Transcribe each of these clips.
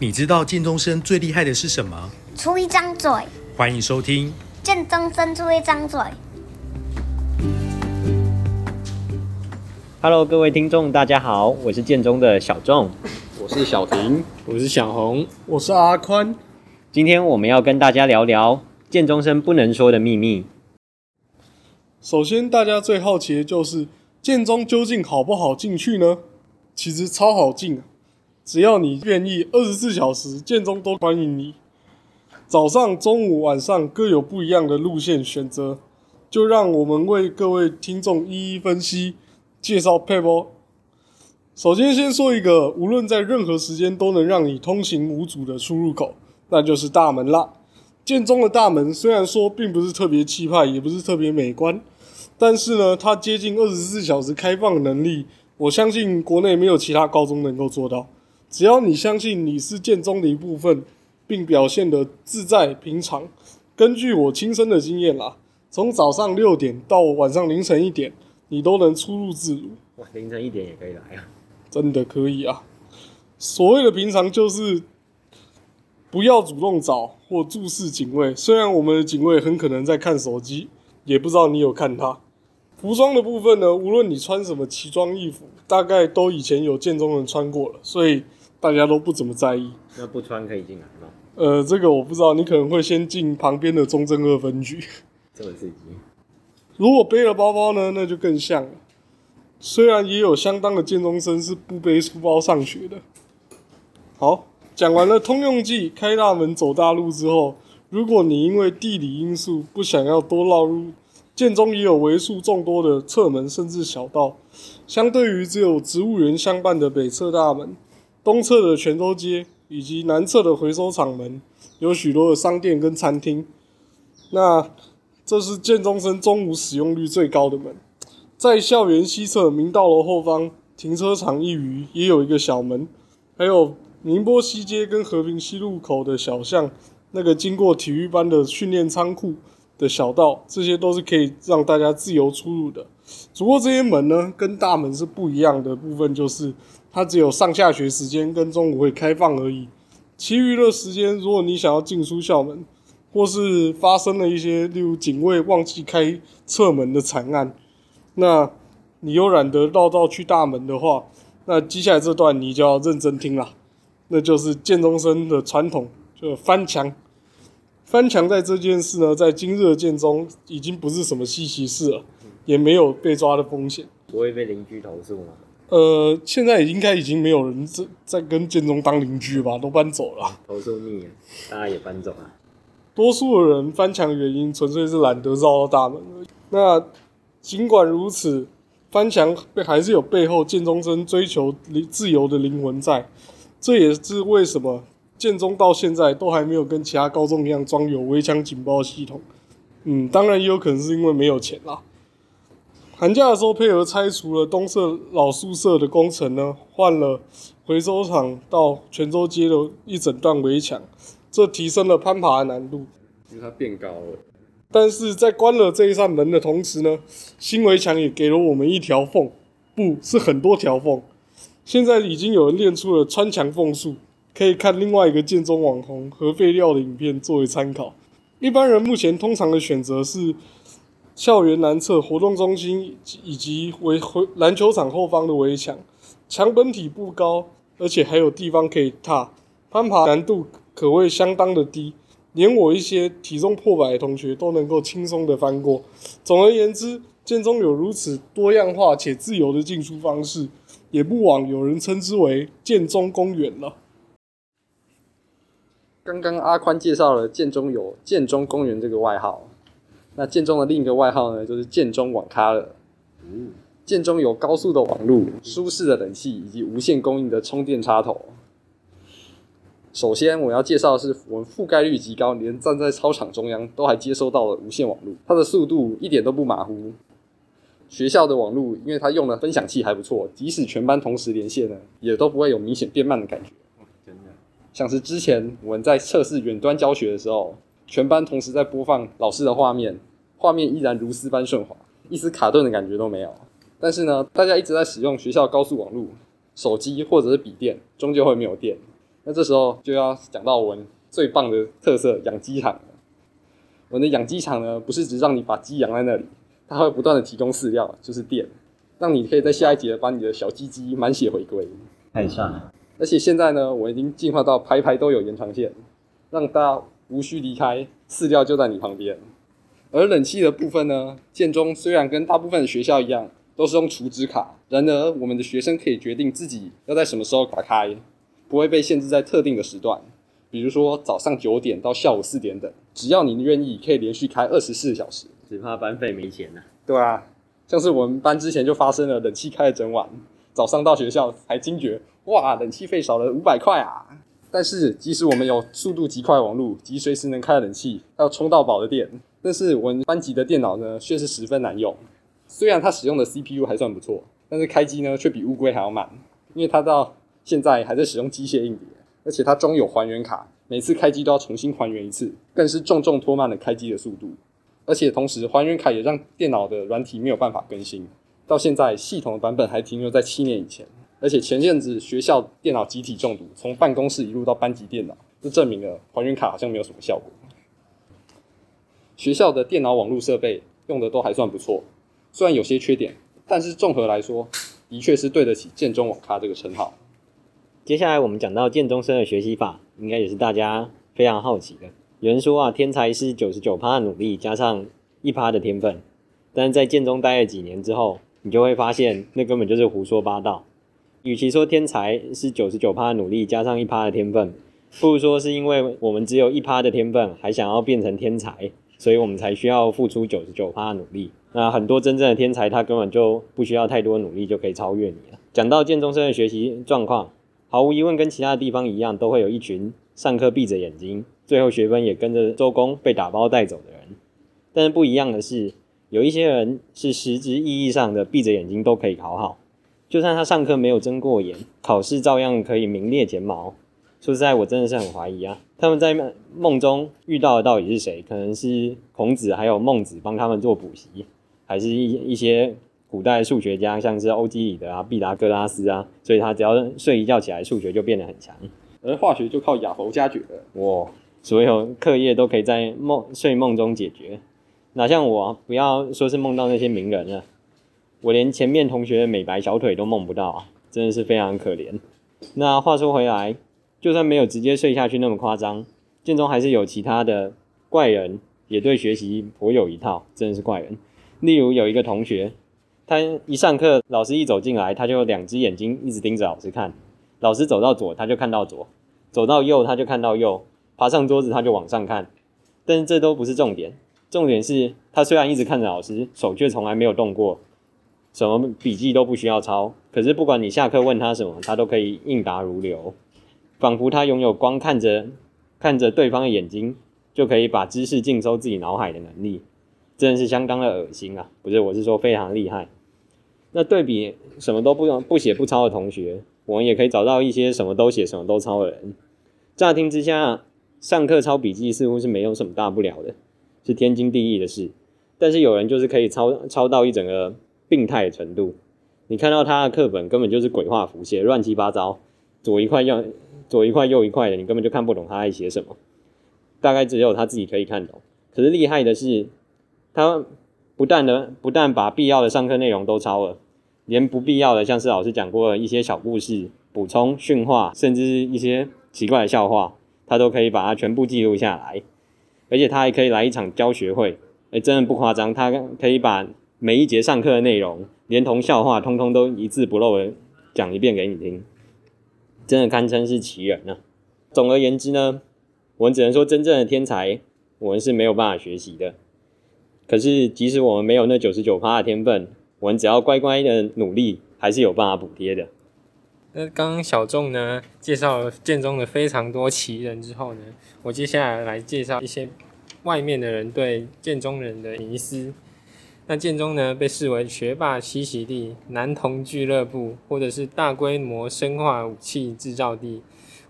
你知道建中生最厉害的是什么？出一张嘴。欢迎收听《建中生出一张嘴》。Hello， 各位听众，大家好，我是建中的小仲，我是小婷，我是小红，我是阿宽。今天我们要跟大家聊聊建中生不能说的秘密。首先，大家最好奇的就是建中究竟好不好进去呢？其实超好进啊！只要你愿意，24小时建中都欢迎你。早上、中午、晚上各有不一样的路线选择，就让我们为各位听众一一分析介绍PEP。首先，先说一个无论在任何时间都能让你通行无阻的出入口，那就是大门啦。建中的大门虽然说并不是特别气派，也不是特别美观，但是呢，它接近24小时开放的能力，我相信国内没有其他高中能够做到。只要你相信你是建中的一部分，并表现得自在平常，根据我亲身的经验啦，从早上6点到晚上凌晨1点，你都能出入自如。哇，凌晨1点也可以来啊！真的可以啊！所谓的平常就是不要主动找或注视警卫，虽然我们的警卫很可能在看手机，也不知道你有看他。服装的部分呢，无论你穿什么奇装异服，大概都以前有建中人穿过了，所以大家都不怎么在意。那不穿可以进来吗？这个我不知道，你可能会先进旁边的中正2分局。这么刺激。如果背了包包呢，那就更像了。虽然也有相当的建中生是不背书包上学的。好，讲完了通用技开大门走大路之后，如果你因为地理因素不想要多绕路，建中也有为数众多的侧门甚至小道。相对于只有植物园相伴的北侧大门、东侧的泉州街以及南侧的回收厂门，有许多的商店跟餐厅。那这是建中生中午使用率最高的门。在校园西侧明道楼后方停车场一隅也有一个小门，还有宁波西街跟和平西路口的小巷，那个经过体育班的训练仓库的小道，这些都是可以让大家自由出入的。只不过这些门呢，跟大门是不一样的部分就是它只有上下学时间跟中午会开放而已，其余的时间如果你想要进出校门，或是发生了一些例如警卫忘记开侧门的惨案，那你又懒得绕道去大门的话，那接下来这段你就要认真听啦，那就是建中生的传统，就翻墙。翻墙在这件事呢，在今日的建中已经不是什么稀奇事了，也没有被抓的风险。不会被邻居投诉吗？现在应该已经没有人在跟建中当邻居吧，都搬走了。投诉你，大家也搬走了。多数的人翻墙原因纯粹是懒得绕到大门而已。那尽管如此，翻墙还是有背后建中生追求自由的灵魂在，这也是为什么建中到现在都还没有跟其他高中一样装有围墙警报系统。当然也有可能是因为没有钱啦。寒假的时候，配合拆除了东社老宿舍的工程呢，换了回收厂到泉州街的一整段围墙，这提升了攀爬的难度，因为它变高了。但是在关了这一扇门的同时呢，新围墙也给了我们一条缝，不是很多条缝。现在已经有人练出了穿墙缝术，可以看另外一个建中网红核废料的影片作为参考。一般人目前通常的选择是校园南侧活动中心以及篮球场后方的围墙，墙本体不高，而且还有地方可以踏，攀爬难度可谓相当的低，连我一些体重破百的同学都能够轻松的翻过。总而言之，建中有如此多样化且自由的进出方式，也不枉有人称之为建中公园了。刚刚阿宽介绍了建中有建中公园这个外号。那建中的另一个外号呢，就是建中网咖了。建中有高速的网路、舒适的冷气以及无线供应的充电插头。首先我要介绍的是我们覆盖率极高，连站在操场中央都还接收到了无线网路，它的速度一点都不马虎。学校的网路因为它用了分享器还不错，即使全班同时连线呢，也都不会有明显变慢的感觉。真的，像是之前我们在测试远端教学的时候，全班同时在播放老师的画面，画面依然如丝般顺滑，一丝卡顿的感觉都没有。但是呢，大家一直在使用学校高速网路，手机或者是笔电终究会没有电，那这时候就要讲到我们最棒的特色——养鸡场。我们的养鸡场呢，不是只让你把鸡养在那里，它会不断的提供饲料，就是电，让你可以在下一节把你的小鸡鸡满血回归。太爽了！而且现在呢，我已经进化到排排都有延长线，让大家无需离开，饲料就在你旁边。而冷气的部分呢，建中虽然跟大部分的学校一样都是用储值卡，然而我们的学生可以决定自己要在什么时候打开，不会被限制在特定的时段，比如说早上9点到下午4点等，只要你愿意可以连续开24小时。只怕班费没钱啊。对啊，像是我们班之前就发生了冷气开了整晚，早上到学校才惊觉，哇，冷气费少了500块啊。但是即使我们有速度极快网路及随时能开冷气还有充到饱的电，但是我们班级的电脑呢却是十分难用。虽然它使用的 CPU 还算不错，但是开机呢却比乌龟还要慢，因为它到现在还在使用机械硬碟，而且它装有还原卡，每次开机都要重新还原一次，更是重重拖慢了开机的速度。而且同时还原卡也让电脑的软体没有办法更新，到现在系统的版本还停留在7年以前。而且前阵子学校电脑集体中毒，从办公室一路到班级电脑，这证明了还原卡好像没有什么效果。学校的电脑网络设备用的都还算不错，虽然有些缺点，但是综合来说的确是对得起建中网咖这个称号。接下来我们讲到建中生的学习法，应该也是大家非常好奇的。有人说啊，天才是 99% 的努力加上 1% 的天分，但是在建中待了几年之后，你就会发现那根本就是胡说八道。与其说天才是 99% 的努力加上 1% 的天分，不如说是因为我们只有 1% 的天分还想要变成天才，所以我们才需要付出 99% 的努力。那很多真正的天才他根本就不需要太多努力就可以超越你了。讲到建中生的学习状况，毫无疑问跟其他地方一样，都会有一群上课闭着眼睛，最后学分也跟着周公被打包带走的人。但是不一样的是，有一些人是实质意义上的闭着眼睛都可以考好，就算他上课没有睁过眼，考试照样可以名列前茅。说实在，我真的是很怀疑啊，他们在梦中遇到的到底是谁？可能是孔子还有孟子帮他们做补习，还是一些古代数学家，像是欧几里得啊、毕达哥拉斯啊，所以他只要睡一觉起来，数学就变得很强。而化学就靠亚佛加爵了。哇，所有课业都可以在睡梦中解决，哪像我啊，不要说是梦到那些名人了。我连前面同学的美白小腿都梦不到啊，真的是非常可怜。那话说回来，就算没有直接睡下去那么夸张，建中还是有其他的怪人，也对学习颇有一套，真的是怪人。例如有一个同学，他一上课，老师一走进来，他就2只眼睛一直盯着老师看，老师走到左他就看到左，走到右他就看到右，爬上桌子他就往上看。但是这都不是重点，重点是他虽然一直看着老师，手却从来没有动过，什么笔记都不需要抄，可是不管你下课问他什么，他都可以应答如流，仿佛他拥有光看着对方的眼睛就可以把知识尽收自己脑海的能力，真的是相当的恶心啊！不是，我是说非常厉害。那对比什么都不写不抄的同学，我们也可以找到一些什么都写什么都抄的人。乍听之下，上课抄笔记似乎是没有什么大不了的，是天经地义的事，但是有人就是可以抄到一整个病态的程度，你看到他的课本根本就是鬼画符，写乱七八糟，左一块右一块的，你根本就看不懂他在写什么，大概只有他自己可以看懂。可是厉害的是，他不但把必要的上课内容都抄了，连不必要的，像是老师讲过的一些小故事、补充、训话，甚至一些奇怪的笑话，他都可以把它全部记录下来。而且他还可以来一场教学会，真的不夸张，他可以把每一节上课的内容连同笑话通通都一字不漏的讲一遍给你听，真的堪称是奇人啊。总而言之呢，我们只能说真正的天才我们是没有办法学习的，可是即使我们没有那 99% 的天分，我们只要乖乖的努力还是有办法补贴的。那刚刚小众呢介绍了建中的非常多奇人之后呢，我接下来来介绍一些外面的人对建中人的迷思。那建中呢被视为学霸栖息地、男童俱乐部，或者是大规模生化武器制造地，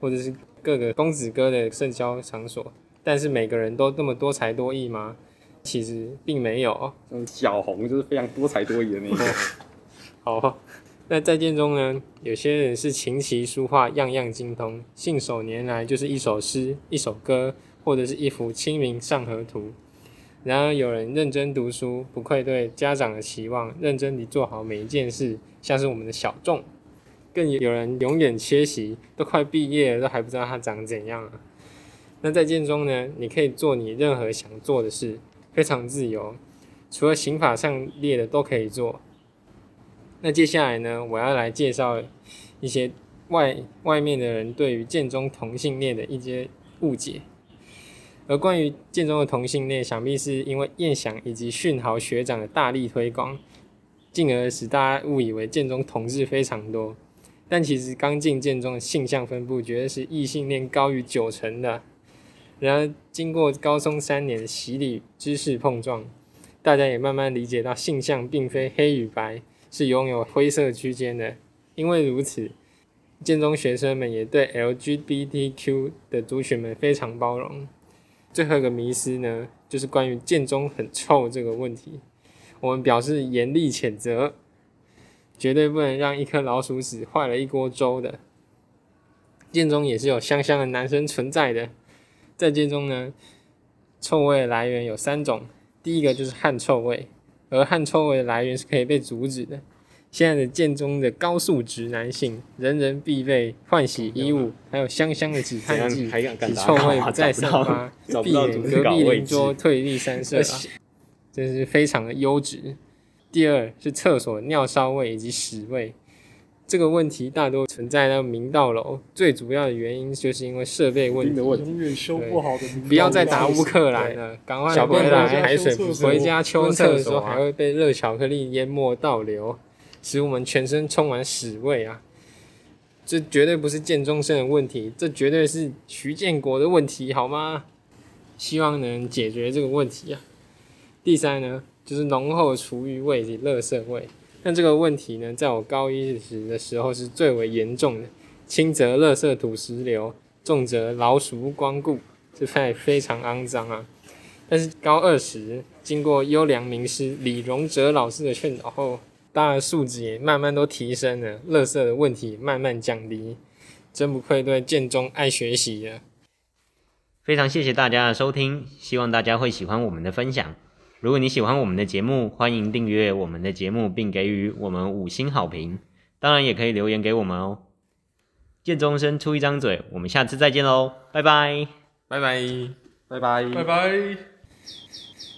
或者是各个公子哥的盛销场所。但是每个人都这么多才多艺吗？其实并没有。小红就是非常多才多艺的那一个。好，在再见中呢，有些人是琴棋书画样样精通，信手拈来就是一首诗、一首歌，或者是一幅《清明上河图》。然而有人认真读书，不愧对家长的期望，认真地做好每一件事，像是我们的小众。更有人永远缺席，都快毕业了，都还不知道他长怎样啊。那在建中呢，你可以做你任何想做的事，非常自由，除了刑法上列的都可以做。那接下来呢，我要来介绍一些外面的人对于建中同性恋的一些误解。而关于建中的同性恋，想必是因为彦翔以及训豪学长的大力推广，进而使大家误以为建中同志非常多。但其实刚进建中的性向分布绝对是异性恋高于90%的。然而经过高中3年的洗礼知识碰撞，大家也慢慢理解到性向并非黑与白，是拥有灰色区间的。因为如此，建中学生们也对 LGBTQ 的族群们非常包容。最后一个迷思呢，就是关于建中很臭这个问题，我们表示严厉谴责，绝对不能让一颗老鼠屎坏了一锅粥的。建中也是有香香的男生存在的。在建中呢，臭味的来源有3种，第一个就是汗臭味，而汗臭味的来源是可以被阻止的。现在的建中的高素质男性，人人必备换洗衣物，还有香香的止汗剂，使臭味不再散发，避免隔壁邻桌退避三舍啊，真是非常的优质。第二是厕所尿骚味以及屎味，这个问题大多存在到明道楼，最主要的原因就是因为设备问题，永远修不好的。不要再打乌克兰了，赶快回来海水回家修厕所，还会被热巧克力淹没倒流。使我们全身充满屎味啊！这绝对不是建中生的问题，这绝对是徐建国的问题，好吗？希望能解决这个问题啊！第3呢，就是浓厚厨余味及垃圾味。那这个问题呢，在我高一时的时候是最为严重的，轻则垃圾土石流，重则老鼠光顾，这非常肮脏啊！但是高2时，经过优良名师李荣哲老师的劝导后，大家的素质也慢慢都提升了，垃圾的问题慢慢降低，真不愧对建中爱学习了。非常谢谢大家的收听，希望大家会喜欢我们的分享。如果你喜欢我们的节目，欢迎订阅我们的节目并给予我们5星好评，当然也可以留言给我们哦。建中生出一张嘴，我们下次再见喽，拜拜，拜拜，拜拜，拜拜。